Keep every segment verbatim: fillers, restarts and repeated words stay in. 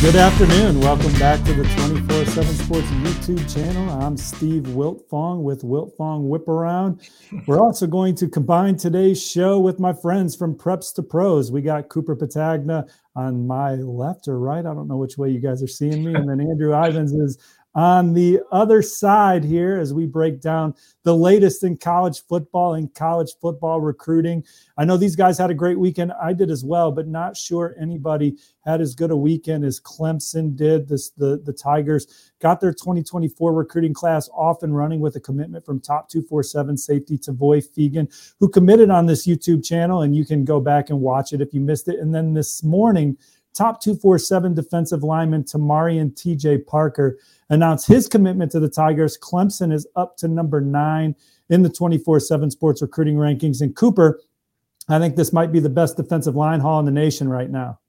Good afternoon. Welcome back to the twenty-four seven Sports YouTube channel. I'm Steve Wiltfong with Wiltfong Whip Around. We're also going to combine today's show with my friends from Preps to Pros. We got Cooper Patagna on my left or right. I don't know which way you guys are seeing me. And then Andrew Ivins is on the other side here as we break down the latest in college football and college football recruiting. I know these guys had a great weekend. I did as well, but not sure anybody had as good a weekend as Clemson did. This, the, the Tigers got their twenty twenty-four recruiting class off and running with a commitment from top two forty-seven safety Tavoy Fegan, who committed on this YouTube channel, and you can go back and watch it if you missed it. And then this morning, top two forty-seven defensive lineman Tamarion T J Parker announced his commitment to the Tigers. Clemson is up to number nine in the twenty-four seven Sports recruiting rankings. And Cooper, I think this might be the best defensive line haul in the nation right now.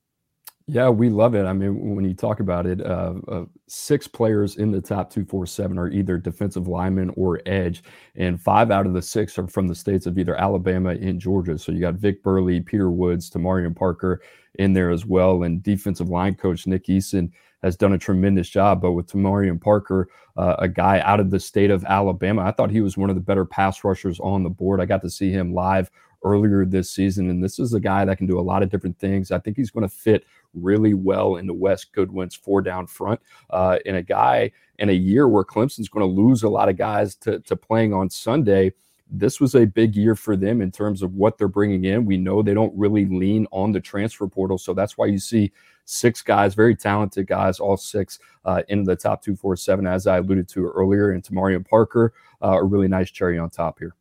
Yeah, we love it. I mean, when you talk about it, uh, uh, six players in the top two forty-seven are either defensive linemen or edge, and five out of the six are from the states of either Alabama and Georgia. So you got Vic Burley, Peter Woods, Tamarion Parker in there as well, and defensive line coach Nick Eason has done a tremendous job. But with Tamarion Parker, uh, a guy out of the state of Alabama, I thought he was one of the better pass rushers on the board. I got to see him live earlier this season, and this is a guy that can do a lot of different things. I think he's going to fit really well into Wes Goodwin's four down front, uh, and a guy in a year where Clemson's going to lose a lot of guys to, to playing on Sunday. This was a big year for them in terms of what they're bringing in. We know they don't really lean on the transfer portal, so that's why you see six guys, very talented guys, all six uh, in the top two forty-seven, as I alluded to earlier, and Tamarion Parker, uh, a really nice cherry on top here.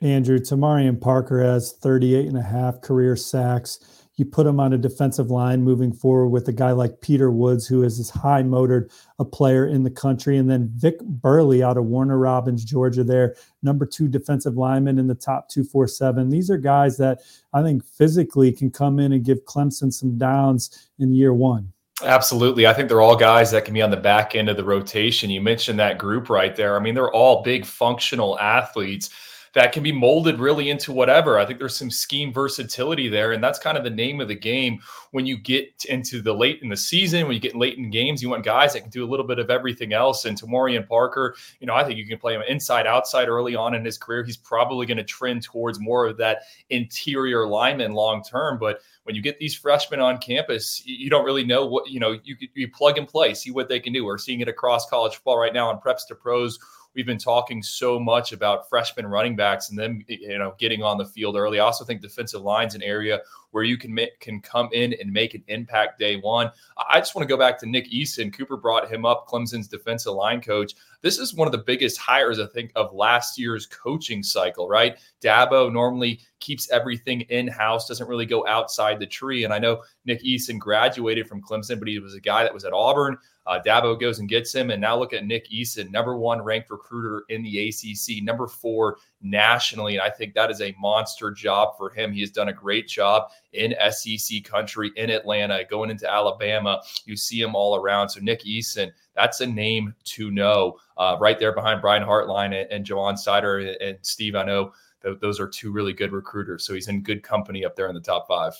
Andrew, Tamarion Parker has thirty-eight and a half career sacks. You put him on a defensive line moving forward with a guy like Peter Woods, who is as high-motored a player in the country. And then Vic Burley out of Warner Robins, Georgia there, number two defensive lineman in the top two forty-seven. These are guys that I think physically can come in and give Clemson some downs in year one. Absolutely. I think they're all guys that can be on the back end of the rotation. You mentioned that group right there. I mean, they're all big functional athletes that can be molded really into whatever. I think there's some scheme versatility there, and that's kind of the name of the game. When you get into the late in the season, when you get late in games, you want guys that can do a little bit of everything else. And Tamarion Parker, you know, I think you can play him inside, outside early on in his career. He's probably going to trend towards more of that interior lineman long term. But when you get these freshmen on campus, you don't really know what, you know, you, you plug and play, see what they can do. We're seeing it across college football right now on Preps to Pros. We've been talking so much about freshman running backs and them, you know, getting on the field early. I also think defensive line's an area where you can make, can come in and make an impact day one. I just want to go back to Nick Eason. Cooper brought him up, Clemson's defensive line coach. This is one of the biggest hires, I think, of last year's coaching cycle, right? Dabo normally keeps everything in-house, doesn't really go outside the tree. And I know Nick Eason graduated from Clemson, but he was a guy that was at Auburn. Uh, Dabo goes and gets him. And now look at Nick Eason, number one ranked recruiter in the A C C, number four nationally. And I think that is a monster job for him. He has done a great job in S E C country, in Atlanta, going into Alabama. You see him all around. So Nick Eason, that's a name to know, uh, right there behind Brian Hartline and, and Jawan Sider. And, and Steve, I know th- those are two really good recruiters. So he's in good company up there in the top five.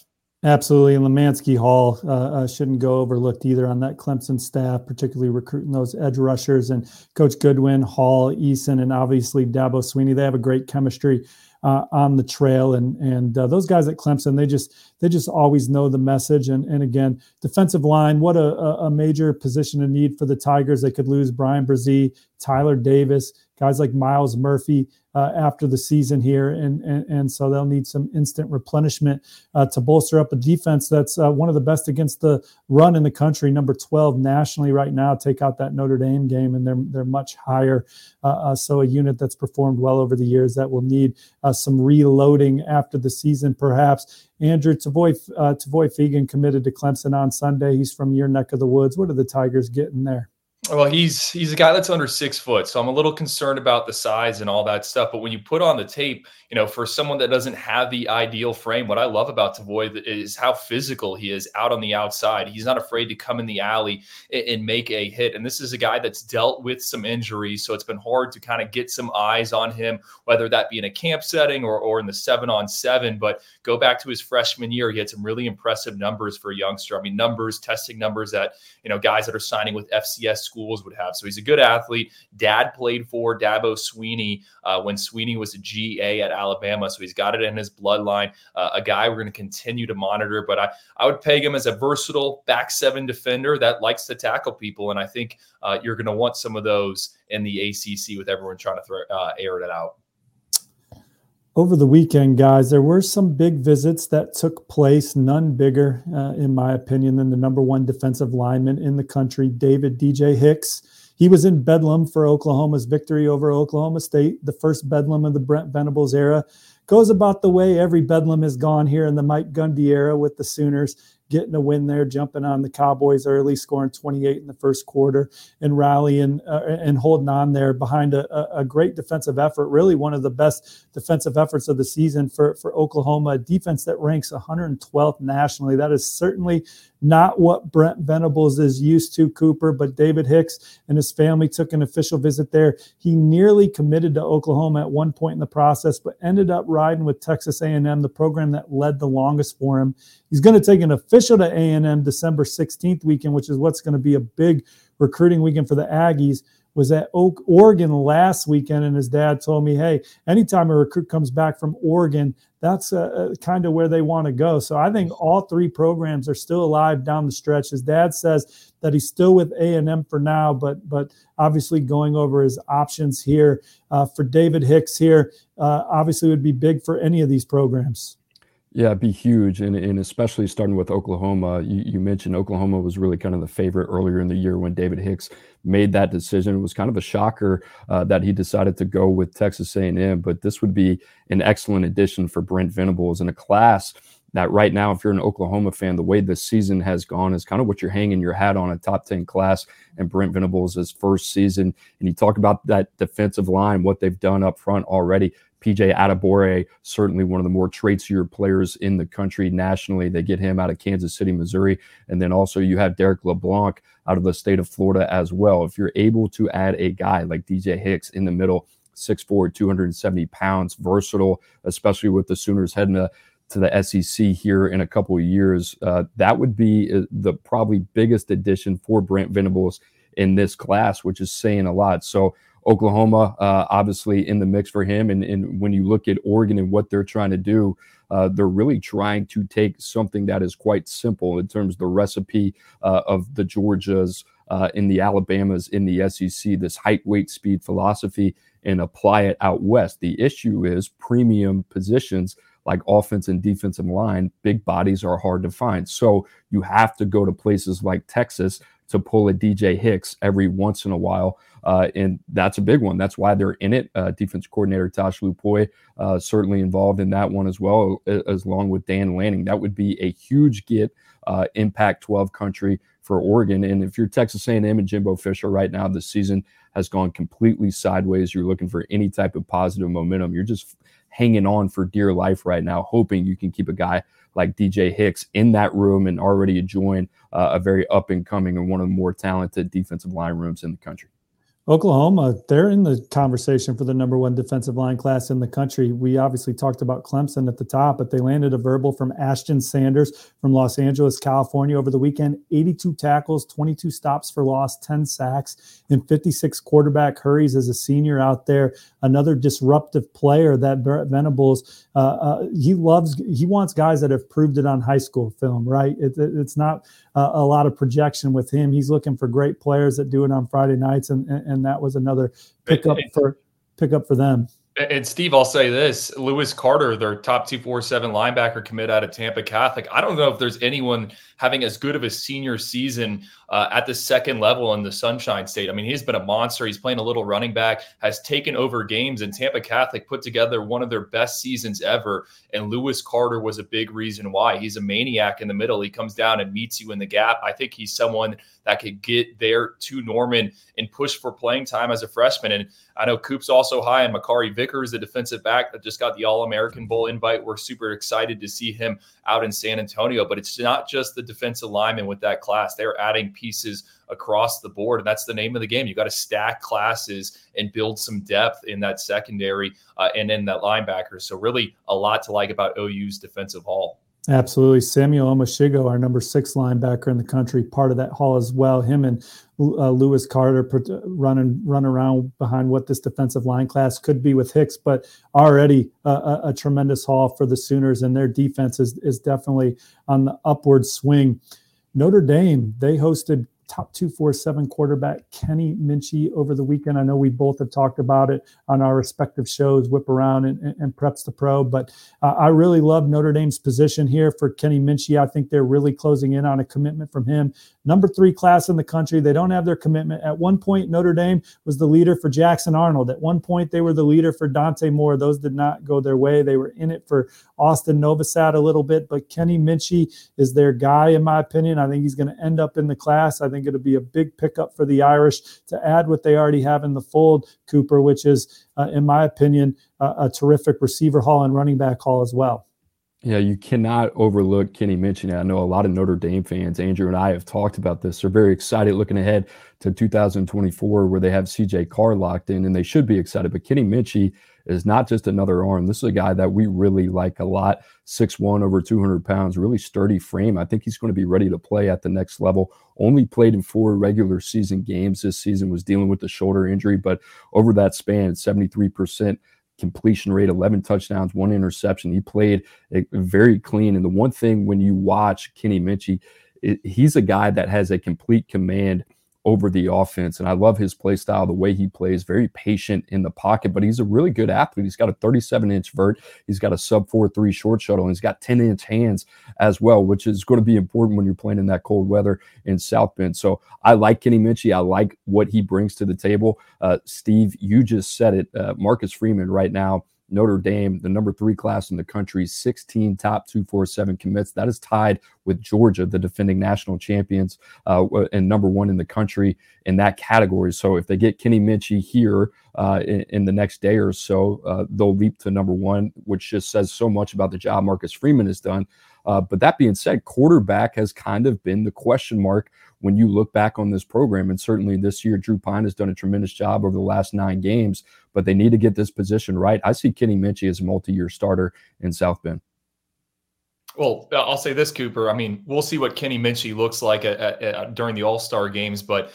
Absolutely. And Lemanski Hall uh, uh, shouldn't go overlooked either on that Clemson staff, particularly recruiting those edge rushers. And Coach Goodwin, Hall, Eason, and obviously Dabo Swinney, they have a great chemistry uh, on the trail. And and uh, those guys at Clemson, they just they just always know the message. And and again, defensive line, what a, a major position of need for the Tigers. They could lose Bryan Bresee, Tyler Davis, guys like Miles Murphy uh, after the season here. And, and and so they'll need some instant replenishment uh, to bolster up a defense that's uh, one of the best against the run in the country, number twelve nationally right now. Take out that Notre Dame game, and they're they're much higher. Uh, uh, so a unit that's performed well over the years that will need uh, some reloading after the season, perhaps. Andrew, Tavoy, uh, Tavoy Fegan committed to Clemson on Sunday. He's from your neck of the woods. What are the Tigers getting there? Well, he's he's a guy that's under six foot, so I'm a little concerned about the size and all that stuff. But when you put on the tape, you know, for someone that doesn't have the ideal frame, what I love about Tavoy is how physical he is out on the outside. He's not afraid to come in the alley and, and make a hit. And this is a guy that's dealt with some injuries, so it's been hard to kind of get some eyes on him, whether that be in a camp setting or, or in the seven-on-seven. But go back to his freshman year, he had some really impressive numbers for a youngster. I mean, numbers, testing numbers that, you know, guys that are signing with F C S schools would have. So he's a good athlete. Dad played for Dabo Sweeney uh, when Sweeney was a G A at Alabama. So he's got it in his bloodline, uh, a guy we're going to continue to monitor. But I, I would peg him as a versatile back seven defender that likes to tackle people. And I think uh, you're going to want some of those in the A C C with everyone trying to throw, uh, air it out. Over the weekend, guys, there were some big visits that took place, none bigger, uh, in my opinion, than the number one defensive lineman in the country, David D J Hicks. He was in Bedlam for Oklahoma's victory over Oklahoma State, the first Bedlam of the Brent Venables era. Goes about the way every Bedlam has gone here in the Mike Gundy era with the Sooners, getting a win there, jumping on the Cowboys early, scoring twenty-eight in the first quarter, and rallying uh, and holding on there behind a, a great defensive effort, really one of the best defensive efforts of the season for, for Oklahoma, a defense that ranks one hundred twelfth nationally. That is certainly not what Brent Venables is used to, Cooper, but David Hicks and his family took an official visit there. He nearly committed to Oklahoma at one point in the process, but ended up riding with Texas A and M, the program that led the longest for him. He's going to take an official to A and M December sixteenth weekend, which is what's going to be a big recruiting weekend for the Aggies. Was at Oregon last weekend, and his dad told me, hey, anytime a recruit comes back from Oregon, that's uh, kind of where they want to go. So I think all three programs are still alive down the stretch. His dad says that he's still with A and M for now, but but obviously going over his options here uh, for David Hicks here uh, obviously would be big for any of these programs. Yeah, it'd be huge, and, and especially starting with Oklahoma. You, you mentioned Oklahoma was really kind of the favorite earlier in the year when David Hicks made that decision. It was kind of a shocker uh, that he decided to go with Texas A and M, but this would be an excellent addition for Brent Venables in a class that right now, if you're an Oklahoma fan, the way this season has gone is kind of what you're hanging your hat on, a top ten class, and Brent Venables' first season. And you talk about that defensive line, what they've done up front already. P J. Adebore, certainly one of the more traitsier players in the country nationally. They get him out of Kansas City, Missouri. And then also you have Derek LeBlanc out of the state of Florida as well. If you're able to add a guy like D J Hicks in the middle, six foot four, two hundred seventy pounds, versatile, especially with the Sooners heading to, to the S E C here in a couple of years, uh, that would be the probably biggest addition for Brent Venables in this class, which is saying a lot. So Oklahoma, uh, obviously in the mix for him. And, and when you look at Oregon and what they're trying to do, uh, they're really trying to take something that is quite simple in terms of the recipe uh, of the Georgias, uh, in the Alabamas, in the S E C, this height, weight, speed philosophy, and apply it out west. The issue is premium positions like offense and defensive line, big bodies are hard to find. So you have to go to places like Texas to pull a D J Hicks every once in a while. Uh, and that's a big one. That's why they're in it. Uh, defense coordinator Tosh Lupoi uh, certainly involved in that one as well, as along with Dan Lanning. That would be a huge get, uh, in Pac twelve country for Oregon. And if you're Texas A and M and Jimbo Fisher right now, the season has gone completely sideways. You're looking for any type of positive momentum. You're just hanging on for dear life right now, hoping you can keep a guy like D J Hicks in that room and already join uh, a very up and coming and one of the more talented defensive line rooms in the country. Oklahoma, they're in the conversation for the number one defensive line class in the country. We obviously talked about Clemson at the top, but they landed a verbal from Ashton Sanders from Los Angeles, California over the weekend. eighty-two tackles, twenty-two stops for loss, ten sacks, and fifty-six quarterback hurries as a senior out there. Another disruptive player that Brett Venables, uh, uh, he loves, he wants guys that have proved it on high school film, right? It, it, it's not uh, a lot of projection with him. He's looking for great players that do it on Friday nights, and, and And that was another pickup for pickup for them. And Steve, I'll say this: Lewis Carter, their top two forty-seven linebacker commit out of Tampa Catholic. I don't know if there's anyone having as good of a senior season uh, at the second level in the Sunshine State. I mean, he's been a monster. He's playing a little running back, has taken over games, and Tampa Catholic put together one of their best seasons ever. And Lewis Carter was a big reason why. He's a maniac in the middle. He comes down and meets you in the gap. I think he's someone that could get there to Norman and push for playing time as a freshman. And I know Coop's also high on Makari Vickers, the defensive back that just got the All-American Bowl invite. We're super excited to see him out in San Antonio. But it's not just the defensive linemen with that class. They're adding pieces across the board, and that's the name of the game. You got to stack classes and build some depth in that secondary uh, and in that linebacker. So really a lot to like about O U's defensive haul. Absolutely. Samuel Omashigo, our number six linebacker in the country, part of that haul as well. Him and uh, Lewis Carter running run around behind what this defensive line class could be with Hicks, but already uh, a, a tremendous haul for the Sooners, and their defense is, is definitely on the upward swing. Notre Dame, they hosted top two forty-seven quarterback Kenny Minchie over the weekend. I know we both have talked about it on our respective shows, Whip Around and, and, and Preps the Pro, but uh, I really love Notre Dame's position here for Kenny Minchie. I think they're really closing in on a commitment from him. Number three class in the country. They don't have their commitment. At one point, Notre Dame was the leader for Jackson Arnold. At one point, they were the leader for Dante Moore. Those did not go their way. They were in it for Austin Novosad a little bit, but Kenny Minchie is their guy, in my opinion. I think he's going to end up in the class. I I think it'll be a big pickup for the Irish to add what they already have in the fold, Cooper, which is, uh, in my opinion, uh, a terrific receiver haul and running back haul as well. Yeah, you cannot overlook Kenny Minchie. I know a lot of Notre Dame fans, Andrew and I have talked about this. They're very excited looking ahead to two thousand twenty-four, where they have C J Carr locked in, and they should be excited. But Kenny Minchie is not just another arm. This is a guy that we really like a lot. six one, over two hundred pounds, really sturdy frame. I think he's going to be ready to play at the next level. Only played in four regular season games this season, was dealing with the shoulder injury, but over that span, seventy-three percent completion rate, eleven touchdowns, one interception. He played very clean. And the one thing when you watch Kenny Minchie, it, he's a guy that has a complete command over the offense. And I love his play style, the way he plays, very patient in the pocket, but he's a really good athlete. He's got a thirty-seven inch vert. He's got a sub four three short shuttle, and he's got ten inch hands as well, which is going to be important when you're playing in that cold weather in South Bend. So I like Kenny Minchie. I like what he brings to the table. Uh, Steve, you just said it. Uh, Marcus Freeman right now, Notre Dame, the number three class in the country, sixteen top two forty-seven commits. That is tied with Georgia, the defending national champions, uh, and number one in the country in that category. So if they get Kenny Minchie here uh, in, in the next day or so, uh, they'll leap to number one, which just says so much about the job Marcus Freeman has done. Uh, but that being said, quarterback has kind of been the question mark when you look back on this program. And certainly this year, Drew Pine has done a tremendous job over the last nine games, but they need to get this position right. I see Kenny Minchie as a multi-year starter in South Bend. Well, I'll say this, Cooper. I mean, we'll see what Kenny Minchie looks like at, at, at, during the All-Star games, but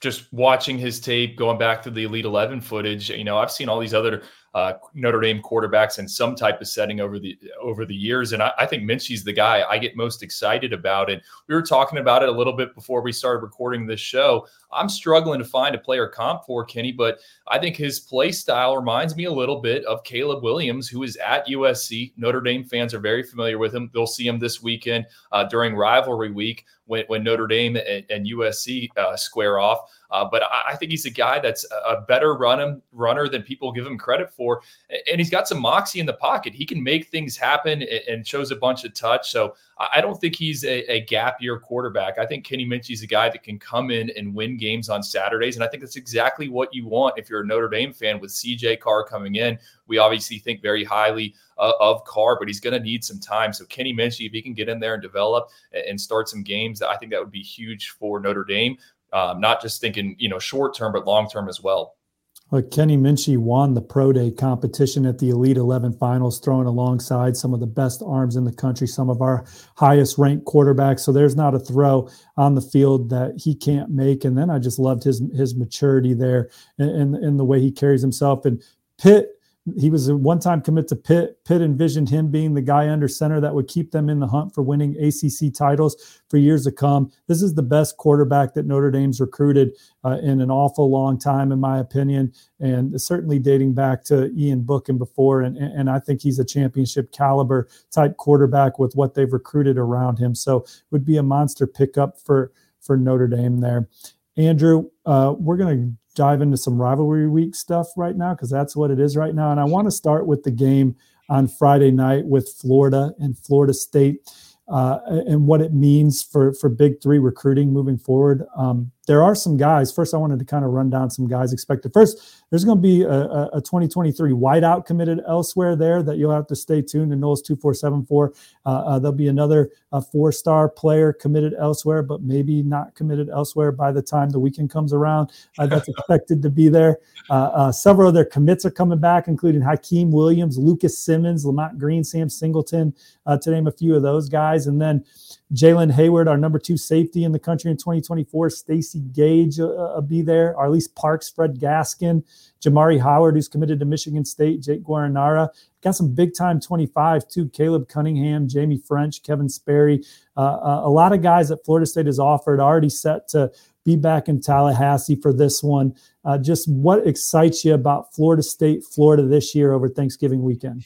just watching his tape, going back to the Elite eleven footage, you know, I've seen all these other uh, Notre Dame quarterbacks in some type of setting over the over the years, and I, I think Minchie's the guy I get most excited about. And we were talking about it a little bit before we started recording this show. I'm struggling to find a player comp for Kenny, but I think his play style reminds me a little bit of Caleb Williams, who is at U S C. Notre Dame fans are very familiar with him. They'll see him this weekend uh, during rivalry week when, when Notre Dame and, and U S C uh, square off. Uh, but I, I think he's a guy that's a better run him, runner than people give him credit for. And he's got some moxie in the pocket. He can make things happen and shows a bunch of touch. So I don't think he's a, a gap year quarterback. I think Kenny Minchie's a guy that can come in and win games on Saturdays. And I think that's exactly what you want if you're a Notre Dame fan with C J Carr coming in. We obviously think very highly uh, of Carr, but he's going to need some time. So Kenny Minchie, if he can get in there and develop and start some games, I think that would be huge for Notre Dame. um, not just thinking, you know, short term, but long term as well. Look, Kenny Minchie won the Pro Day competition at the Elite eleven finals, throwing alongside some of the best arms in the country, some of our highest ranked quarterbacks. So there's not a throw on the field that he can't make. And then I just loved his his maturity there and, and, and the way he carries himself. And Pitt, he was a one-time commit to Pitt. Pitt envisioned him being the guy under center that would keep them in the hunt for winning A C C titles for years to come. This is the best quarterback that Notre Dame's recruited uh, in an awful long time, in my opinion, and certainly dating back to Ian Bookman before. And, and I think he's a championship caliber type quarterback with what they've recruited around him. So it would be a monster pickup for, for Notre Dame there. Andrew, uh, we're going to dive into some rivalry week stuff right now, because that's what it is right now. And I want to start with the game on Friday night with Florida and Florida State uh, and what it means for, for Big Three recruiting moving forward. Um, there are some guys. First, I wanted to kind of run down some guys expected. First, there's going to be a, a twenty twenty-three wideout committed elsewhere there that you'll have to stay tuned to Knowles two four seven four. Uh, uh, there'll be another uh, four-star player committed elsewhere, but maybe not committed elsewhere by the time the weekend comes around. Uh, that's expected to be there. Uh, uh, several of their commits are coming back, including Hakeem Williams, Lucas Simmons, Lamont Green, Sam Singleton, uh, to name a few of those guys. And then Jalen Hayward, our number two safety in the country in twenty twenty-four, Stacy Gage uh, be there, or at least Parks, Fred Gaskin, Jamari Howard, who's committed to Michigan State, Jake Guarinara. Got some big-time twenty-five, too, Caleb Cunningham, Jamie French, Kevin Sperry. Uh, a lot of guys that Florida State has offered, already set to be back in Tallahassee for this one. Uh, just what excites you about Florida State, Florida this year over Thanksgiving weekend?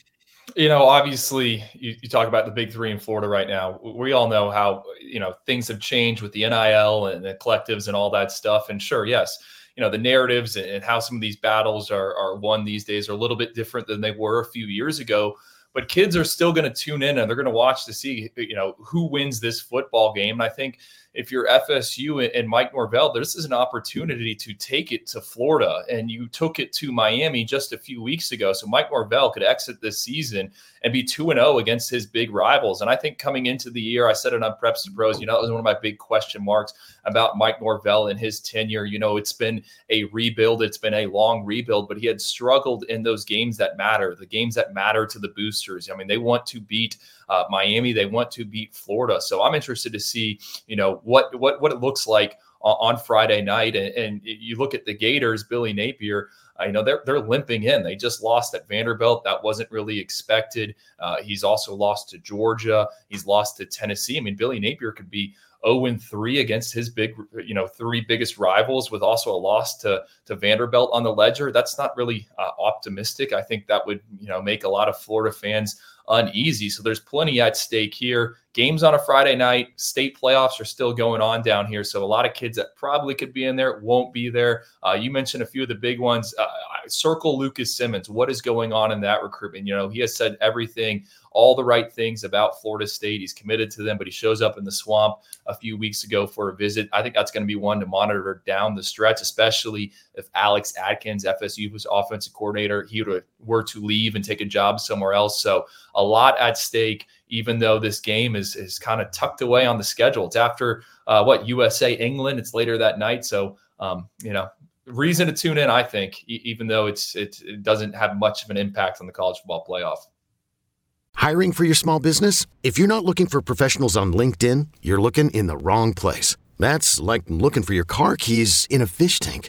You know, obviously, you, you talk about the Big Three in Florida right now. We all know how, you know, things have changed with the N I L and the collectives and all that stuff. And sure, yes, you know, the narratives and how some of these battles are, are won these days are a little bit different than they were a few years ago. But kids are still going to tune in and they're going to watch to see, you know, who wins this football game. And I think if you're F S U and Mike Norvell, this is an opportunity to take it to Florida. And you took it to Miami just a few weeks ago. So Mike Norvell could exit this season and be two and oh against his big rivals. And I think coming into the year, I said it on Preps to Pros, you know, it was one of my big question marks about Mike Norvell and his tenure. You know, it's been a rebuild. It's been a long rebuild, but he had struggled in those games that matter, the games that matter to the boosters. I mean, they want to beat uh, Miami. They want to beat Florida. So I'm interested to see, you know, what what what it looks like on, on Friday night. And, and you look at the Gators, Billy Napier. Uh, you know, they're they're limping in. They just lost at Vanderbilt. That wasn't really expected. Uh, he's also lost to Georgia. He's lost to Tennessee. I mean, Billy Napier could be oh and three against his big, you know, three biggest rivals, with also a loss to, to Vanderbilt on the ledger. That's not really uh, optimistic. I think that would, you know, make a lot of Florida fans uneasy. So there's plenty at stake here. Games on a Friday night, state playoffs are still going on down here. So a lot of kids that probably could be in there won't be there. Uh, you mentioned a few of the big ones. Uh, circle Lucas Simmons. What is going on in that recruitment? You know, he has said everything, all the right things about Florida State. He's committed to them, but he shows up in the swamp a few weeks ago for a visit. I think that's going to be one to monitor down the stretch, especially if Alex Atkins, F S U was offensive coordinator, he were to leave and take a job somewhere else. So a lot at stake, even though this game is is kind of tucked away on the schedule. It's after, uh, what, U S A, England. It's later that night. So, um, you know, reason to tune in, I think, e- even though it's, it's it doesn't have much of an impact on the college football playoff. Hiring for your small business? If you're not looking for professionals on LinkedIn, you're looking in the wrong place. That's like looking for your car keys in a fish tank.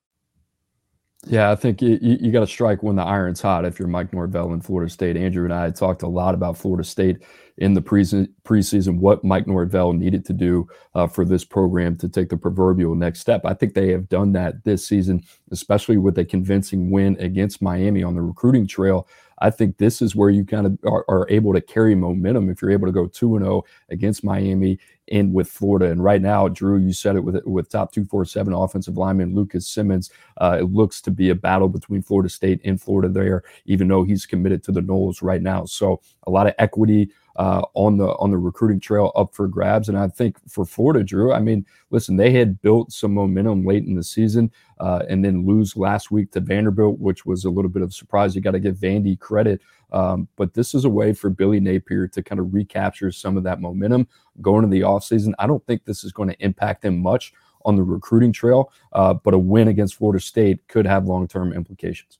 Yeah, I think you, you got to strike when the iron's hot if you're Mike Norvell in Florida State. Andrew and I had talked a lot about Florida State in the preseason, what Mike Norvell needed to do uh, for this program to take the proverbial next step. I think they have done that this season, especially with a convincing win against Miami on the recruiting trail. I think this is where you kind of are, are able to carry momentum if you're able to go two and oh against Miami and with Florida. And right now, Drew, you said it with with top two forty-seven offensive lineman Lucas Simmons. Uh, it looks to be a battle between Florida State and Florida there, even though he's committed to the Noles right now. So a lot of equity uh, on the on the recruiting trail up for grabs. And I think for Florida, Drew, I mean, listen, they had built some momentum late in the season uh, and then lose last week to Vanderbilt, which was a little bit of a surprise. You got to give Vandy credit. Um, but this is a way for Billy Napier to kind of recapture some of that momentum going into the offseason. I don't think this is going to impact him much on the recruiting trail, uh, but a win against Florida State could have long-term implications.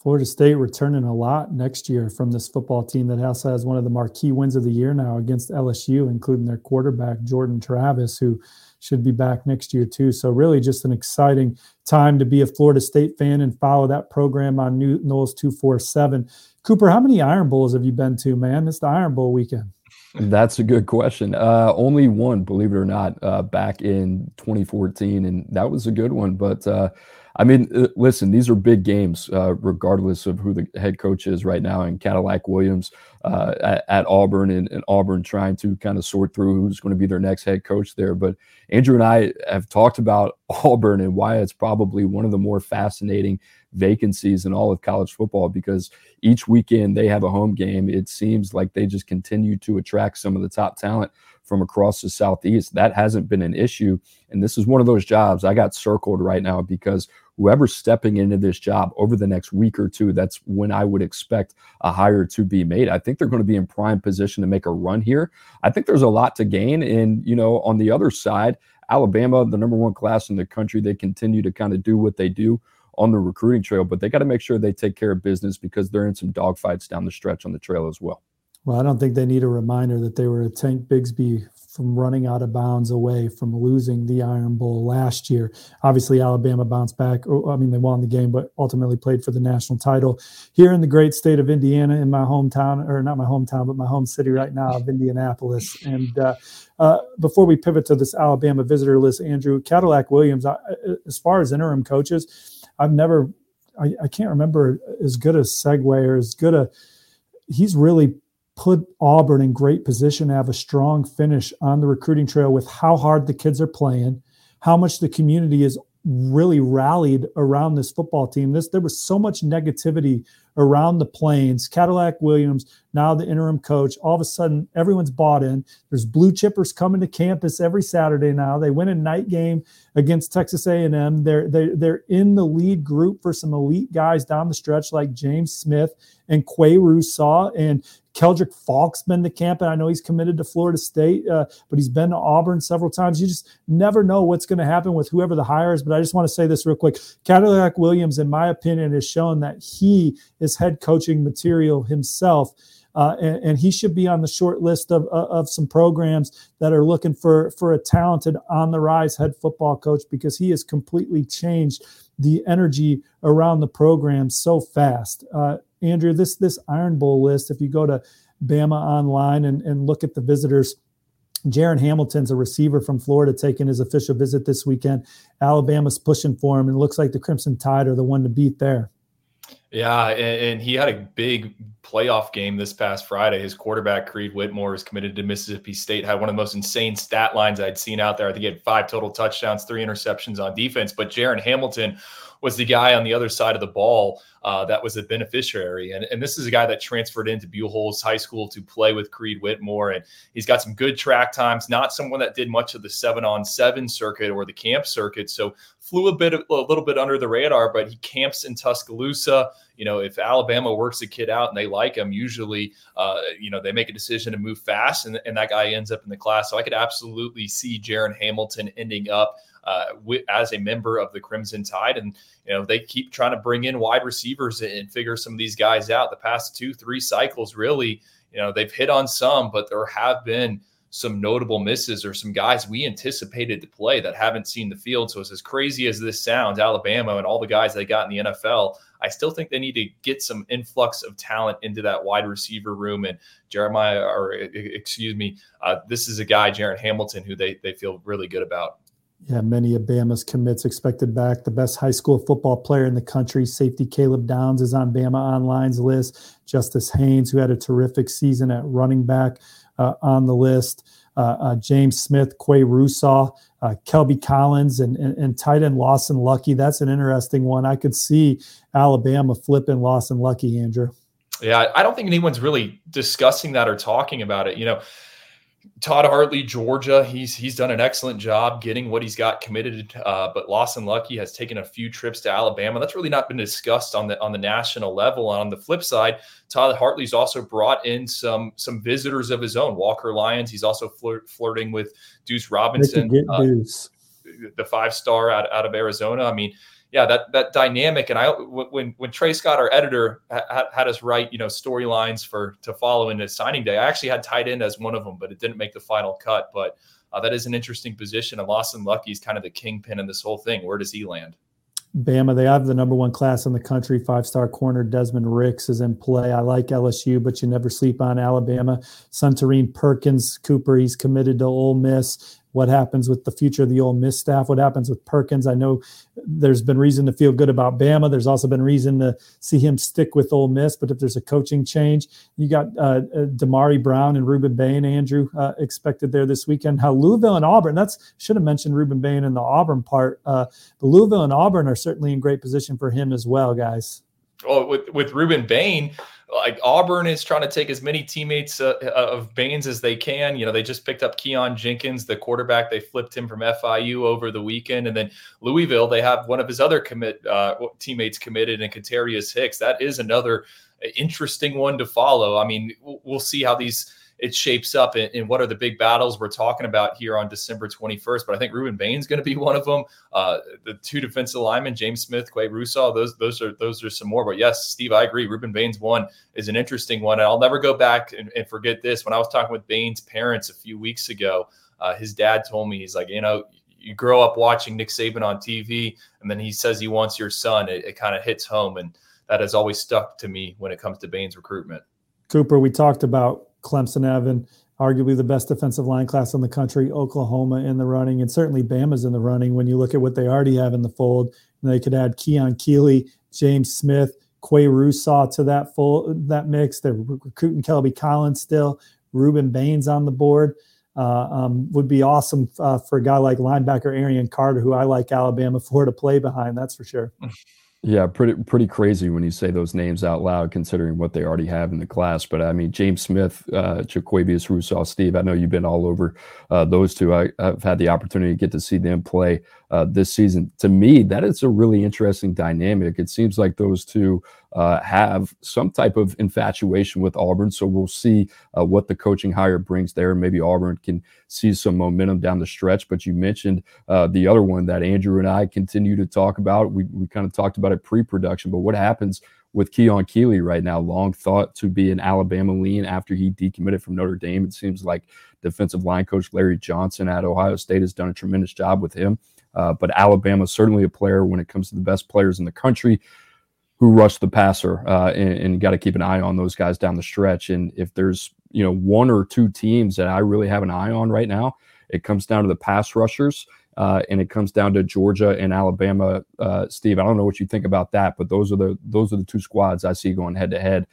Florida State returning a lot next year from this football team that also has one of the marquee wins of the year now against L S U, including their quarterback, Jordan Travis, who should be back next year too. So really just an exciting time to be a Florida State fan and follow that program on New Knowles two forty-seven. Cooper, how many Iron Bowls have you been to, man? It's the Iron Bowl weekend. That's a good question. Uh, only one, believe it or not, uh, back in twenty fourteen, and that was a good one. But, uh, I mean, listen, these are big games, uh, regardless of who the head coach is right now, and Cadillac Williams uh, at, at Auburn, and, and Auburn trying to kind of sort through who's going to be their next head coach there. But Andrew and I have talked about Auburn and why it's probably one of the more fascinating vacancies in all of college football, because each weekend they have a home game. It seems like they just continue to attract some of the top talent from across the Southeast. That hasn't been an issue. And this is one of those jobs I got circled right now, because whoever's stepping into this job over the next week or two, that's when I would expect a hire to be made. I think they're going to be in prime position to make a run here. I think there's a lot to gain. And, you know, on the other side, Alabama, the number one class in the country, they continue to kind of do what they do on the recruiting trail, but they got to make sure they take care of business, because they're in some dogfights down the stretch on the trail as well. Well, I don't think they need a reminder that they were a Tank Bigsby from running out of bounds away from losing the Iron Bowl last year. Obviously, Alabama bounced back. I mean, they won the game, but ultimately played for the national title. Here in the great state of Indiana, in my hometown, or not my hometown, but my home city right now of Indianapolis. And uh, uh, before we pivot to this Alabama visitor list, Andrew, Cadillac Williams, I, as far as interim coaches, I've never, I, I can't remember as good a segue or as good a, he's really put Auburn in great position to have a strong finish on the recruiting trail with how hard the kids are playing, how much the community is really rallied around this football team. This, there was so much negativity around the Plains. Cadillac Williams, now the interim coach, all of a sudden everyone's bought in. There's blue chippers coming to campus every Saturday now. They win a night game against Texas A and M. They're, they're, they're in the lead group for some elite guys down the stretch like James Smith and Quay Russaw, and Keldrick Falk's been to camp, and I know he's committed to Florida State, uh, but he's been to Auburn several times. You just never know what's going to happen with whoever the hire is, but I just want to say this real quick. Cadillac Williams, in my opinion, has shown that he is head coaching material himself, uh, and, and he should be on the short list of, uh, of some programs that are looking for, for a talented, on-the-rise head football coach, because he has completely changed the energy around the program so fast. Uh, Andrew, this this Iron Bowl list, if you go to Bama Online and, and look at the visitors, Jaron Hamilton's a receiver from Florida taking his official visit this weekend. Alabama's pushing for him, and it looks like the Crimson Tide are the one to beat there. Yeah, and, and he had a big playoff game this past Friday. His quarterback, Creed Whitmore, is committed to Mississippi State, had one of the most insane stat lines I'd seen out there. I think he had five total touchdowns, three interceptions on defense, but Jaron Hamilton was the guy on the other side of the ball uh, that was the beneficiary. And, and this is a guy that transferred into Buellholz High School to play with Creed Whitmore. And he's got some good track times, not someone that did much of the seven-on-seven circuit or the camp circuit. So flew a bit, a little bit under the radar, but he camps in Tuscaloosa. You know, if Alabama works a kid out and they like him, usually, uh, you know, they make a decision to move fast, and, and that guy ends up in the class. So I could absolutely see Jaron Hamilton ending up Uh, with, as a member of the Crimson Tide. And, you know, they keep trying to bring in wide receivers and, and figure some of these guys out. The past two, three cycles, really, you know, they've hit on some, but there have been some notable misses or some guys we anticipated to play that haven't seen the field. So it's as crazy as this sounds, Alabama and all the guys they got in the N F L, I still think they need to get some influx of talent into that wide receiver room. And Jeremiah, or excuse me, uh, this is a guy, Jaron Hamilton, who they they feel really good about. Yeah, many of Bama's commits expected back. The best high school football player in the country, safety Caleb Downs, is on Bama Online's list. Justice Haynes, who had a terrific season at running back, uh, on the list. Uh, uh, James Smith, Quay Russaw, uh, Kelby Collins, and, and, and tight end Lawson Lucky. That's an interesting one. I could see Alabama flipping Lawson Lucky, Andrew. Yeah, I don't think anyone's really discussing that or talking about it. You know, Todd Hartley, Georgia, he's he's done an excellent job getting what he's got committed, uh, but Lawson Lucky has taken a few trips to Alabama. That's really not been discussed on the on the national level. And on the flip side, Todd Hartley's also brought in some some visitors of his own. Walker Lyons, he's also flirt, flirting with Deuce Robinson, uh, Deuce. the five-star out, out of Arizona. I mean, yeah, that that dynamic. And I when when Trey Scott, our editor, ha- had us write, you know, storylines for to follow into signing day, I actually had tight end as one of them, but it didn't make the final cut. But uh, that is an interesting position. And Lawson Lucky is kind of the kingpin in this whole thing. Where does he land? Bama, they have the number one class in the country. Five-star corner Desmond Ricks is in play. I like L S U, but you never sleep on Alabama. Suntarine Perkins Cooper, he's committed to Ole Miss. What happens with the future of the Ole Miss staff? What happens with Perkins? I know there's been reason to feel good about Bama. There's also been reason to see him stick with Ole Miss. But if there's a coaching change, you got uh, Damari Brown and Ruben Bain, Andrew, uh, expected there this weekend. How Louisville and Auburn, that's should have mentioned Ruben Bain in the Auburn part. Uh, but Louisville and Auburn are certainly in great position for him as well, guys. Well, with, with Ruben Bain, like Auburn is trying to take as many teammates uh, of Baines as they can. You know, they just picked up Keon Jenkins, the quarterback. They flipped him from F I U over the weekend. And then Louisville, they have one of his other commit uh, teammates committed in Katerius Hicks. That is another interesting one to follow. I mean, we'll see how these it shapes up and, and what are the big battles we're talking about here on December twenty-first. But I think Ruben Bain's going to be one of them. Uh, the two defensive linemen, James Smith, Quay Russaw, those those are those are some more. But yes, Steve, I agree. Ruben Bain's one is an interesting one. And I'll never go back and, and forget this. When I was talking with Bain's parents a few weeks ago, uh, his dad told me, he's like, you know, you grow up watching Nick Saban on T V, and then he says he wants your son. It, it kind of hits home, and that has always stuck to me when it comes to Bain's recruitment. Cooper, we talked about Clemson, Evan, arguably the best defensive line class in the country, Oklahoma in the running, and certainly Bama's in the running when you look at what they already have in the fold. And they could add Keon Keeley, James Smith, Quay Russaw to that full that mix. They're recruiting Kelby Collins still. Ruben Bain's on the board. Uh, um, would be awesome uh, for a guy like linebacker Arian Carter, who I like Alabama for, to play behind, that's for sure. Yeah, pretty pretty crazy when you say those names out loud, considering what they already have in the class. But I mean, James Smith, uh, Jaquavius Russaw, Steve, I know you've been all over uh, those two. I, I've had the opportunity to get to see them play uh, this season. To me, that is a really interesting dynamic. It seems like those two uh, have some type of infatuation with Auburn. So we'll see uh, what the coaching hire brings there. Maybe Auburn can see some momentum down the stretch. But you mentioned uh, the other one that Andrew and I continue to talk about. We, we kind of talked about it pre-production, but what happens with Keon Keeley right now? Long thought to be an Alabama lean after he decommitted from Notre Dame. It seems like defensive line coach Larry Johnson at Ohio State has done a tremendous job with him. Uh, but Alabama is certainly a player when it comes to the best players in the country who rush the passer, uh, and, and you got to keep an eye on those guys down the stretch. And if there's, you know, one or two teams that I really have an eye on right now, it comes down to the pass rushers. Uh, and it comes down to Georgia and Alabama. Uh, Steve, I don't know what you think about that, but those are the those are the two squads I see going head to head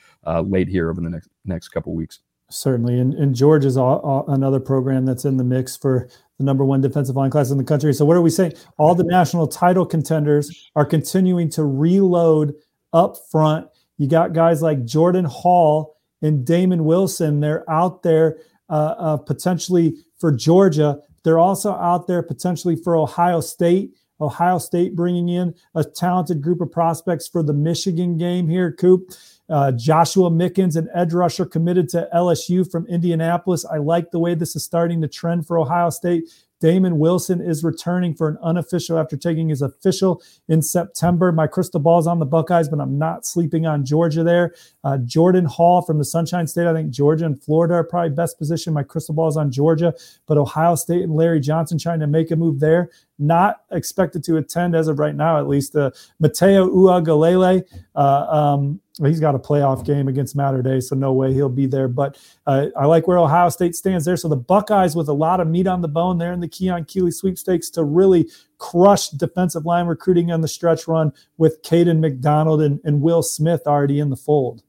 late here over the next next couple of weeks. Certainly, and, and Georgia's all, all, another program that's in the mix for the number one defensive line class in the country. So what are we saying? All the national title contenders are continuing to reload up front. You got guys like Jordan Hall and Damon Wilson. They're out there uh, uh, potentially for Georgia. They're also out there potentially for Ohio State. Ohio State bringing in a talented group of prospects for the Michigan game here, Coop. Uh, Joshua Mickens, an edge rusher committed to L S U from Indianapolis. I like the way this is starting to trend for Ohio State. Damon Wilson is returning for an unofficial after taking his official in September. My crystal ball's on the Buckeyes, but I'm not sleeping on Georgia there. Uh, Jordan Hall from the Sunshine State. I think Georgia and Florida are probably best positioned. My crystal ball's on Georgia, but Ohio State and Larry Johnson trying to make a move there. Not expected to attend as of right now, at least. Uh, Mateo Uagalele, uh, um, he's got a playoff game against Mater Dei, so no way he'll be there. But uh, I like where Ohio State stands there. So the Buckeyes with a lot of meat on the bone there in the Keon Keeley sweepstakes to really crush defensive line recruiting on the stretch run with Caden McDonald and, and Will Smith already in the fold.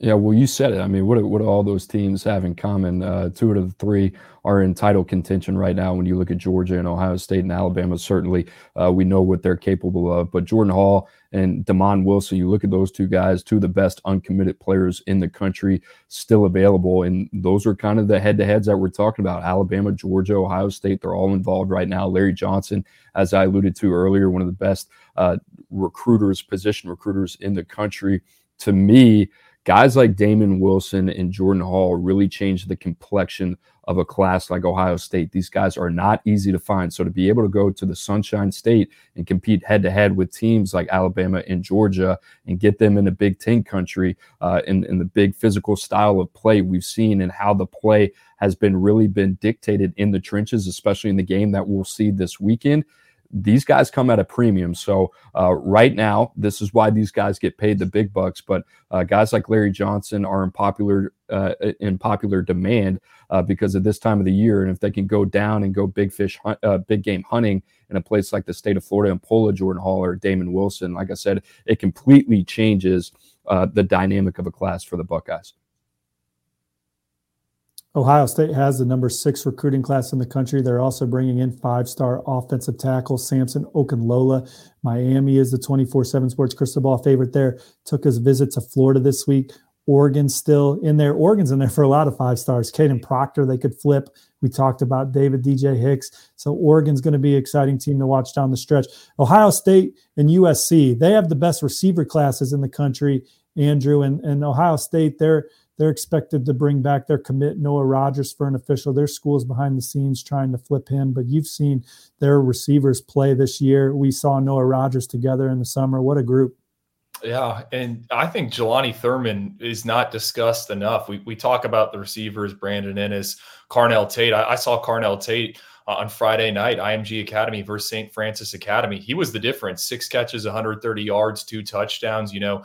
Yeah, well, you said it. I mean, what do, what do all those teams have in common? Uh, two out of the three are in title contention right now. When you look at Georgia and Ohio State and Alabama, certainly uh, we know what they're capable of. But Jordan Hall and Damon Wilson, you look at those two guys, two of the best uncommitted players in the country still available. And those are kind of the head-to-heads that we're talking about. Alabama, Georgia, Ohio State, they're all involved right now. Larry Johnson, as I alluded to earlier, one of the best uh, recruiters, position recruiters in the country. To me, guys like Damon Wilson and Jordan Hall really changed the complexion of a class like Ohio State. These guys are not easy to find. So to be able to go to the Sunshine State and compete head-to-head with teams like Alabama and Georgia and get them in the Big Ten country uh, in, in the big physical style of play we've seen and how the play has been really been dictated in the trenches, especially in the game that we'll see this weekend. These guys come at a premium. So uh, right now, this is why these guys get paid the big bucks. But uh, guys like Larry Johnson are in popular, uh, in popular demand uh, because of this time of the year. And if they can go down and go big fish, hunt, uh, big game hunting in a place like the state of Florida and pull a Jordan Hall or Damon Wilson, like I said, it completely changes uh, the dynamic of a class for the Buckeyes. Ohio State has the number six recruiting class in the country. They're also bringing in five-star offensive tackle Samson Okunlola. Miami is the twenty-four seven Sports crystal ball favorite there. Took his visit to Florida this week. Oregon's still in there. Oregon's in there for a lot of five stars. Caden Proctor, they could flip. We talked about David D J Hicks. So Oregon's going to be an exciting team to watch down the stretch. Ohio State and U S C, they have the best receiver classes in the country, Andrew. And, and Ohio State, they're They're expected to bring back their commit, Noah Rogers, for an official. Their school's behind the scenes trying to flip him, but you've seen their receivers play this year. We saw Noah Rogers together in the summer. What a group. Yeah, and I think Jelani Thurman is not discussed enough. We we talk about the receivers, Brandon Ennis, Carnell Tate. I, I saw Carnell Tate uh, on Friday night, I M G Academy versus Saint Francis Academy. He was the difference. Six catches, one hundred thirty yards, two touchdowns. You know,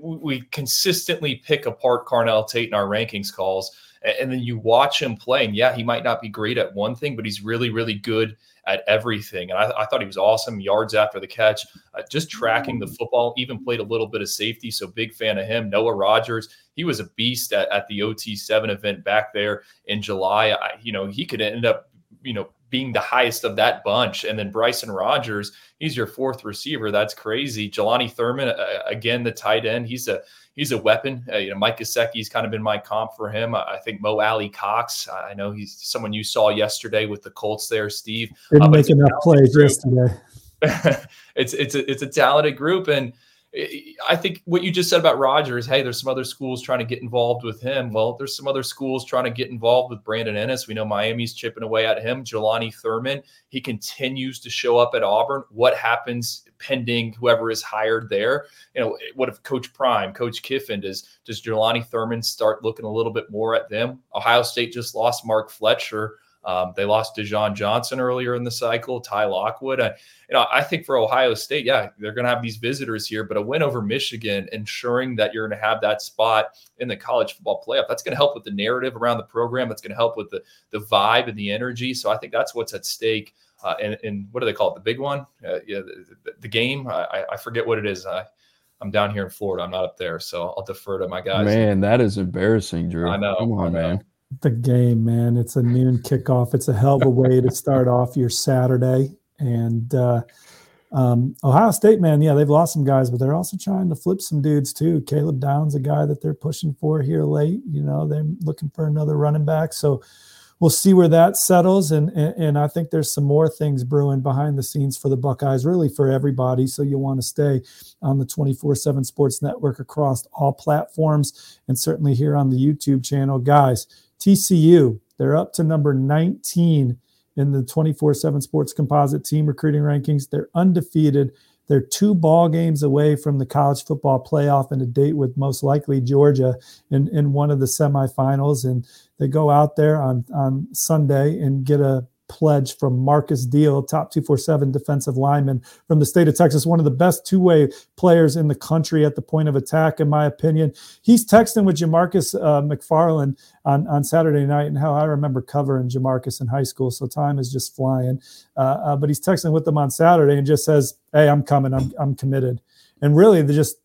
we consistently pick apart Carnell Tate in our rankings calls. And then you watch him play, and yeah, he might not be great at one thing, but he's really, really good at everything. And I, I thought he was awesome. Yards after the catch, uh, just tracking the football, even played a little bit of safety. So big fan of him. Noah Rogers, he was a beast at, at the O T seven event back there in July. I, you know, he could end up, you know, being the highest of that bunch. And then Bryson Rogers, he's your fourth receiver. That's crazy. Jelani Thurman, uh, again, the tight end. He's a, he's a weapon. Uh, you know, Mike Gesicki's kind of been my comp for him. I, I think Mo Alley Cox, I know he's someone you saw yesterday with the Colts there, Steve. Didn't uh, make enough plays yesterday. it's, it's a, it's a talented group. And I think what you just said about Rogers, hey, there's some other schools trying to get involved with him. Well, there's some other schools trying to get involved with Brandon Ennis. We know Miami's chipping away at him. Jelani Thurman, he continues to show up at Auburn. What happens pending whoever is hired there? You know, what if Coach Prime, Coach Kiffin, does, does Jelani Thurman start looking a little bit more at them? Ohio State just lost Mark Fletcher. Um, they lost Dejon Johnson earlier in the cycle, Ty Lockwood. I, you know, I think for Ohio State, yeah, they're going to have these visitors here, but a win over Michigan, ensuring that you're going to have that spot in the college football playoff, that's going to help with the narrative around the program. That's going to help with the the vibe and the energy. So I think that's what's at stake. Uh, and, and what do they call it? The big one? Uh, yeah, the, the game? I, I forget what it is. I, I'm down here in Florida. I'm not up there, so I'll defer to my guys. Man, that is embarrassing, Drew. I know. Come on, know. man. The game, man. It's a noon kickoff. It's a hell of a way to start off your Saturday. And uh, um, Ohio State, man, yeah, they've lost some guys, but they're also trying to flip some dudes too. Caleb Downs, a guy that they're pushing for here late. You know, they're looking for another running back. So we'll see where that settles. And, and, and I think there's some more things brewing behind the scenes for the Buckeyes, really for everybody. So you'll want to stay on the twenty-four seven Sports Network across all platforms and certainly here on the YouTube channel. Guys, T C U, they're up to number nineteen in the twenty-four seven Sports Composite Team Recruiting Rankings. They're undefeated. They're two ball games away from the college football playoff and a date with most likely Georgia in, in one of the semifinals. And they go out there on, on Sunday and get a pledge from Marcus Deal, top two forty-seven defensive lineman from the state of Texas, one of the best two-way players in the country at the point of attack, in my opinion. He's texting with Jamarcus uh, McFarland on, on Saturday night, and how I remember covering Jamarcus in high school, so time is just flying. Uh, uh, but he's texting with them on Saturday and just says, hey, I'm coming, I'm I'm committed. And really, they just,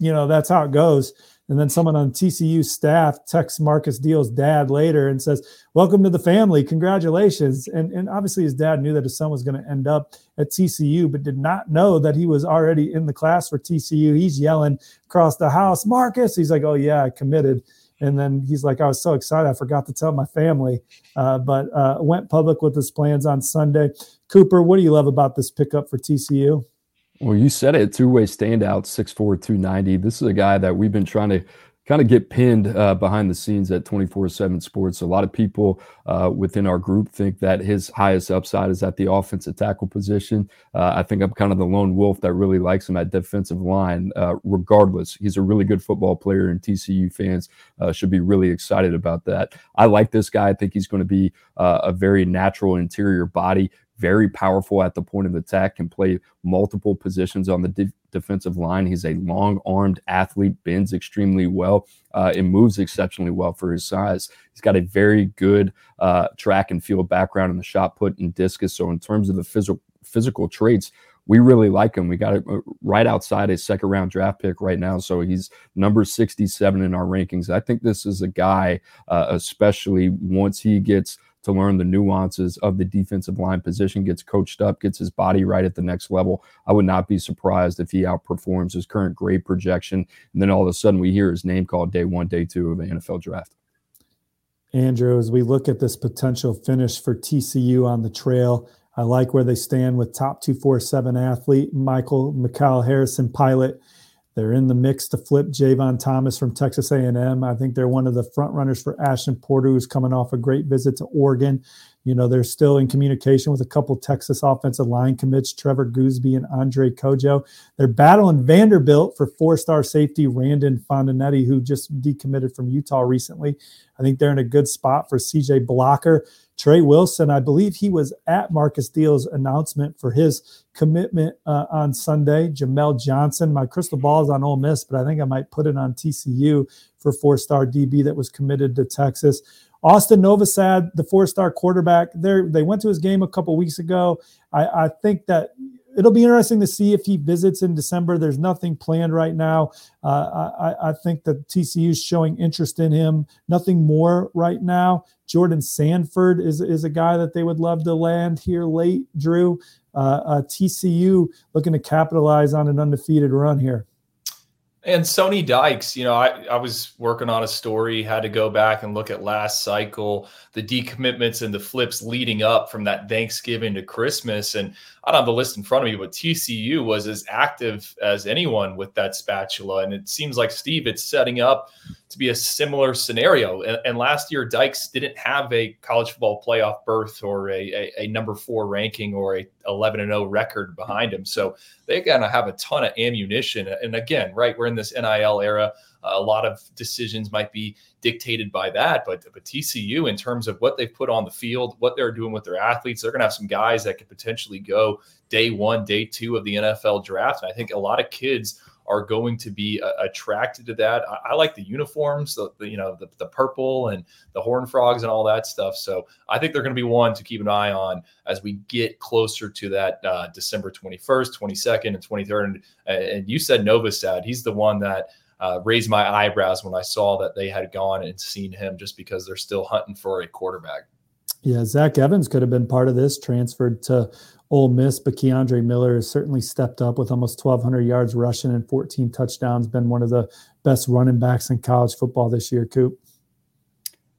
you know, that's how it goes. And then someone on T C U staff texts Marcus Deal's dad later and says, welcome to the family, congratulations. And, and obviously his dad knew that his son was going to end up at T C U, but did not know that he was already in the class for T C U. He's yelling across the house, Marcus. He's like, oh, yeah, I committed. And then he's like, I was so excited, I forgot to tell my family. Uh, but uh, went public with his plans on Sunday. Cooper, what do you love about this pickup for T C U? Well, you said it, two-way standout, six four, two ninety. This is a guy that we've been trying to kind of get pinned uh, behind the scenes at twenty-four seven Sports. A lot of people uh, within our group think that his highest upside is at the offensive tackle position. Uh, I think I'm kind of the lone wolf that really likes him at defensive line. Uh, regardless, he's a really good football player, and T C U fans uh, should be really excited about that. I like this guy. I think he's going to be uh, a very natural interior body, very powerful at the point of attack, can play multiple positions on the de- defensive line. He's a long-armed athlete, bends extremely well, uh, and moves exceptionally well for his size. He's got a very good uh, track and field background in the shot put and discus. So in terms of the phys- physical traits, we really like him. We got it right outside a second-round draft pick right now, so he's number sixty-seven in our rankings. I think this is a guy, uh, especially once he gets – to learn the nuances of the defensive line position, gets coached up, gets his body right at the next level. I would not be surprised if he outperforms his current grade projection. And then all of a sudden we hear his name called day one, day two of the N F L draft. Andrew, as we look at this potential finish for T C U on the trail, I like where they stand with top two forty-seven athlete Michael Mikal Harrison Pilot. They're in the mix to flip Javon Thomas from Texas A and M. I think they're one of the front runners for Ashton Porter, who's coming off a great visit to Oregon. You know, they're still in communication with a couple Texas offensive line commits, Trevor Gooseby and Andre Kojo. They're battling Vanderbilt for four-star safety Randon Fondinetti, who just decommitted from Utah recently. I think they're in a good spot for C J Blocker. Trey Wilson, I believe he was at Marcus Deal's announcement for his commitment uh, on Sunday. Jamel Johnson, my crystal ball is on Ole Miss, but I think I might put it on T C U for four-star D B that was committed to Texas. Austin Novosad, the four-star quarterback, they went to his game a couple weeks ago. I, I think that it'll be interesting to see if he visits in December. There's nothing planned right now. Uh, I, I think that T C U is showing interest in him, nothing more right now. Jordan Sanford is, is a guy that they would love to land here late, Drew. Uh, uh, T C U looking to capitalize on an undefeated run here. And Sony Dykes, you know, I, I was working on a story, had to go back and look at last cycle, the decommitments and the flips leading up from that Thanksgiving to Christmas. And I don't have the list in front of me, but T C U was as active as anyone with that spatula. And it seems like, Steve, it's setting up to be a similar scenario. And, and last year, Dykes didn't have a college football playoff berth or a, a, a number four ranking or a eleven and oh record behind him. So they're going to have a ton of ammunition. And again, right, we're in this N I L era. A lot of decisions might be dictated by that. But, but T C U, in terms of what they've put on the field, what they're doing with their athletes, they're going to have some guys that could potentially go day one, day two of the N F L draft. And I think a lot of kids are going to be uh, attracted to that. I, I like the uniforms, the, the you know, the, the purple and the Horned Frogs and all that stuff. So I think they're going to be one to keep an eye on as we get closer to that uh, December twenty-first, twenty-second, and twenty-third. And, and you said Novosad. He's the one that uh, raised my eyebrows when I saw that they had gone and seen him, just because they're still hunting for a quarterback. Yeah, Zach Evans could have been part of this, transferred to Ole Miss, but Keandre Miller has certainly stepped up with almost twelve hundred yards rushing and fourteen touchdowns, been one of the best running backs in college football this year, Coop.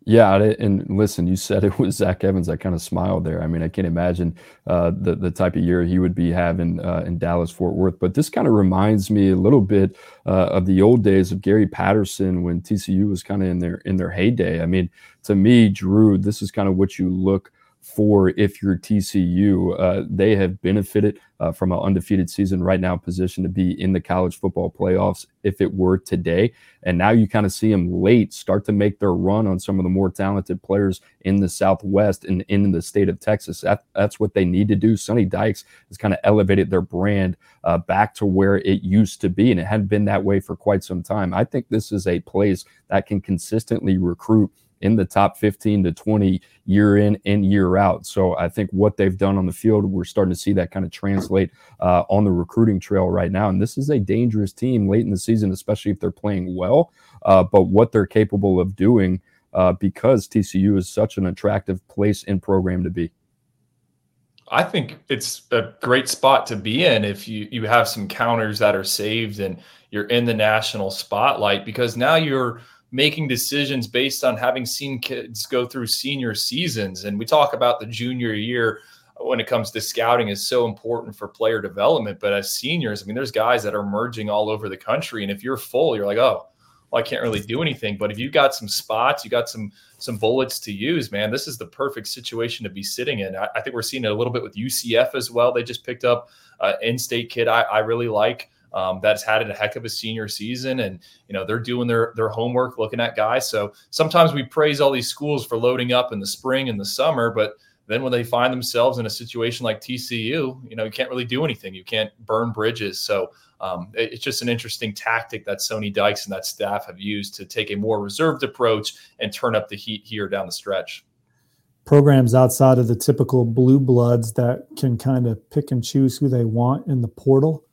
Yeah, and listen, you said it was Zach Evans. I kind of smiled there. I mean, I can't imagine uh, the, the type of year he would be having uh, in Dallas-Fort Worth. But this kind of reminds me a little bit uh, of the old days of Gary Patterson when T C U was kind of in their in their heyday. I mean, to me, Drew, this is kind of what you look for if you're T C U. Uh, they have benefited uh, from an undefeated season right now, positioned to be in the college football playoffs if it were today. And now you kind of see them late start to make their run on some of the more talented players in the Southwest and in the state of Texas. That, that's what they need to do. Sonny Dykes has kind of elevated their brand uh, back to where it used to be, and it hadn't been that way for quite some time. I think this is a place that can consistently recruit in the top fifteen to twenty year in and year out. So I think what they've done on the field, we're starting to see that kind of translate uh, on the recruiting trail right now. And this is a dangerous team late in the season, especially if they're playing well, uh, but what they're capable of doing uh, because T C U is such an attractive place and program to be. I think it's a great spot to be in if you, you have some counters that are saved and you're in the national spotlight, because now you're making decisions based on having seen kids go through senior seasons. And we talk about the junior year when it comes to scouting is so important for player development. But as seniors, I mean, there's guys that are emerging all over the country. And if you're full, you're like, oh, well, I can't really do anything. But if you got some spots, you got some some bullets to use, man, this is the perfect situation to be sitting in. I, I think we're seeing it a little bit with U C F as well. They just picked up an uh, in-state kid I, I really like. Um, that's had a heck of a senior season, and, you know, they're doing their, their homework, looking at guys. So sometimes we praise all these schools for loading up in the spring and the summer, but then when they find themselves in a situation like T C U, you know, you can't really do anything. You can't burn bridges. So um, it, it's just an interesting tactic that Sonny Dykes and that staff have used to take a more reserved approach and turn up the heat here down the stretch. Programs outside of the typical blue bloods that can kind of pick and choose who they want in the portal.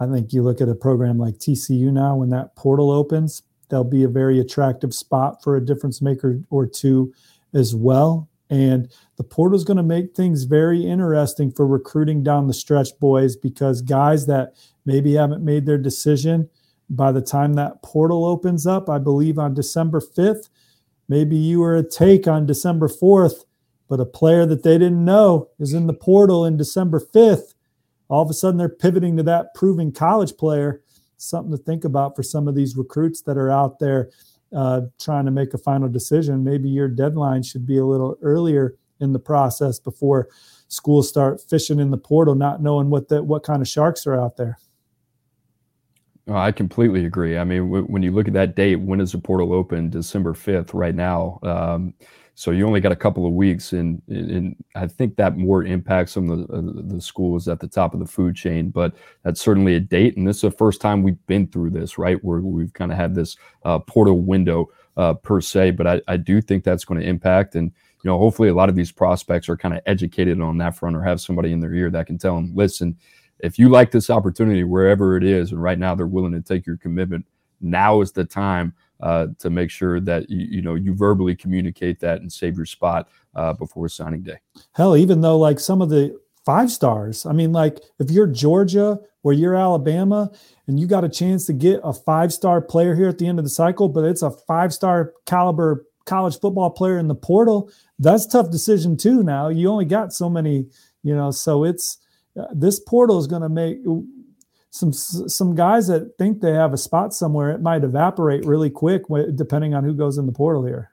I think you look at a program like T C U now, when that portal opens, they'll be a very attractive spot for a difference maker or two as well. And the portal is going to make things very interesting for recruiting down the stretch, boys, because guys that maybe haven't made their decision by the time that portal opens up, I believe on December fifth, maybe you were a take on December fourth, but a player that they didn't know is in the portal in December fifth. All of a sudden, they're pivoting to that proven college player. Something to think about for some of these recruits that are out there uh, trying to make a final decision. Maybe your deadline should be a little earlier in the process before schools start fishing in the portal, not knowing what the, what kind of sharks are out there. Oh, I completely agree. I mean, w- when you look at that date, when is the portal open? December fifth right now. Um, So you only got a couple of weeks, and, and I think that more impacts some of the, uh, the schools at the top of the food chain, but that's certainly a date. And this is the first time we've been through this, right, where we've kind of had this uh, portal window uh, per se, but I, I do think that's going to impact. And, you know, hopefully a lot of these prospects are kind of educated on that front or have somebody in their ear that can tell them, listen, if you like this opportunity, wherever it is, and right now they're willing to take your commitment, now is the time Uh, to make sure that, you, you know, you verbally communicate that and save your spot uh, before signing day. Hell, even though like some of the five stars, I mean, like if you're Georgia or you're Alabama and you got a chance to get a five-star player here at the end of the cycle, but it's a five-star caliber college football player in the portal, that's a tough decision too now. You only got so many, you know, so it's uh, this portal is going to make – Some some guys that think they have a spot somewhere, it might evaporate really quick depending on who goes in the portal here.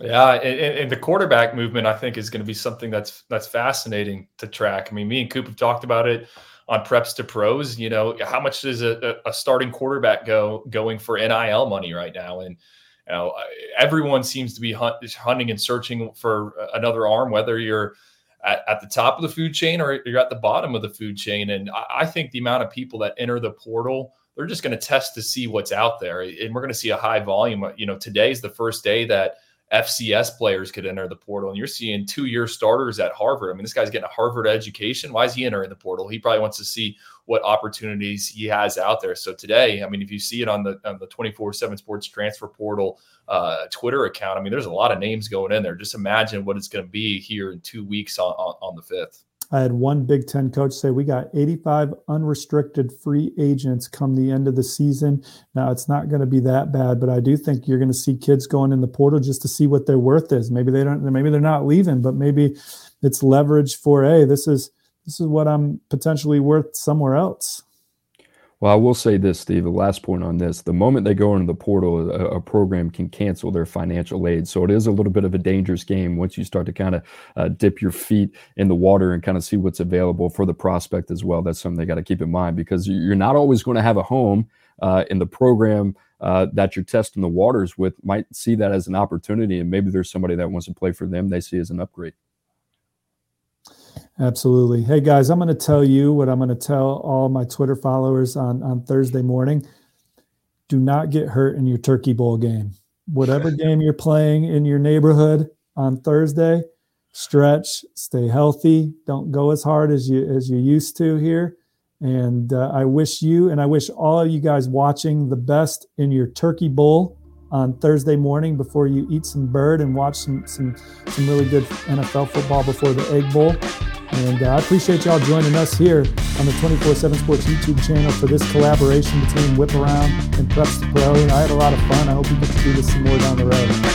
Yeah, and, and the quarterback movement, I think, is going to be something that's that's fascinating to track. I mean, me and Coop have talked about it on Preps to Pros. You know, how much does a, a starting quarterback go going for N I L money right now? And you know, everyone seems to be hunt, hunting and searching for another arm, whether you're At, at the top of the food chain or you're at the bottom of the food chain. And I, I think the amount of people that enter the portal, they're just going to test to see what's out there. And we're going to see a high volume. You know, today's the first day that F C S players could enter the portal. And you're seeing two-year starters at Harvard. I mean, this guy's getting a Harvard education. Why is he entering the portal? He probably wants to see what opportunities he has out there. So today, I mean, if you see it on the on the twenty-four seven Sports Transfer Portal Uh, Twitter account, I mean, there's a lot of names going in there. Just imagine what it's going to be here in two weeks on, on, on the fifth. I had one Big Ten coach say we got eighty-five unrestricted free agents come the end of the season. Now, it's not going to be that bad, but I do think you're going to see kids going in the portal just to see what their worth is. Maybe they don't. Maybe they're not leaving, but maybe it's leverage for, hey, this is this is what I'm potentially worth somewhere else. Well, I will say this, Steve, the last point on this, the moment they go into the portal, a, a program can cancel their financial aid. So it is a little bit of a dangerous game once you start to kind of uh, dip your feet in the water and kind of see what's available for the prospect as well. That's something they got to keep in mind, because you're not always going to have a home uh, in the program uh, that you're testing the waters with. Might see that as an opportunity, and maybe there's somebody that wants to play for them they see as an upgrade. Absolutely. Hey, guys, I'm going to tell you what I'm going to tell all my Twitter followers on, on Thursday morning. Do not get hurt in your Turkey Bowl game. Whatever game you're playing in your neighborhood on Thursday, stretch, stay healthy. Don't go as hard as you as you used to here. And uh, I wish you and I wish all of you guys watching the best in your Turkey Bowl on Thursday morning before you eat some bird and watch some some, some really good N F L football before the Egg Bowl. And uh, I appreciate y'all joining us here on the twenty-four seven Sports YouTube channel for this collaboration between Whip Around and Preps to Pro. And I had a lot of fun. I hope you get to do this some more down the road.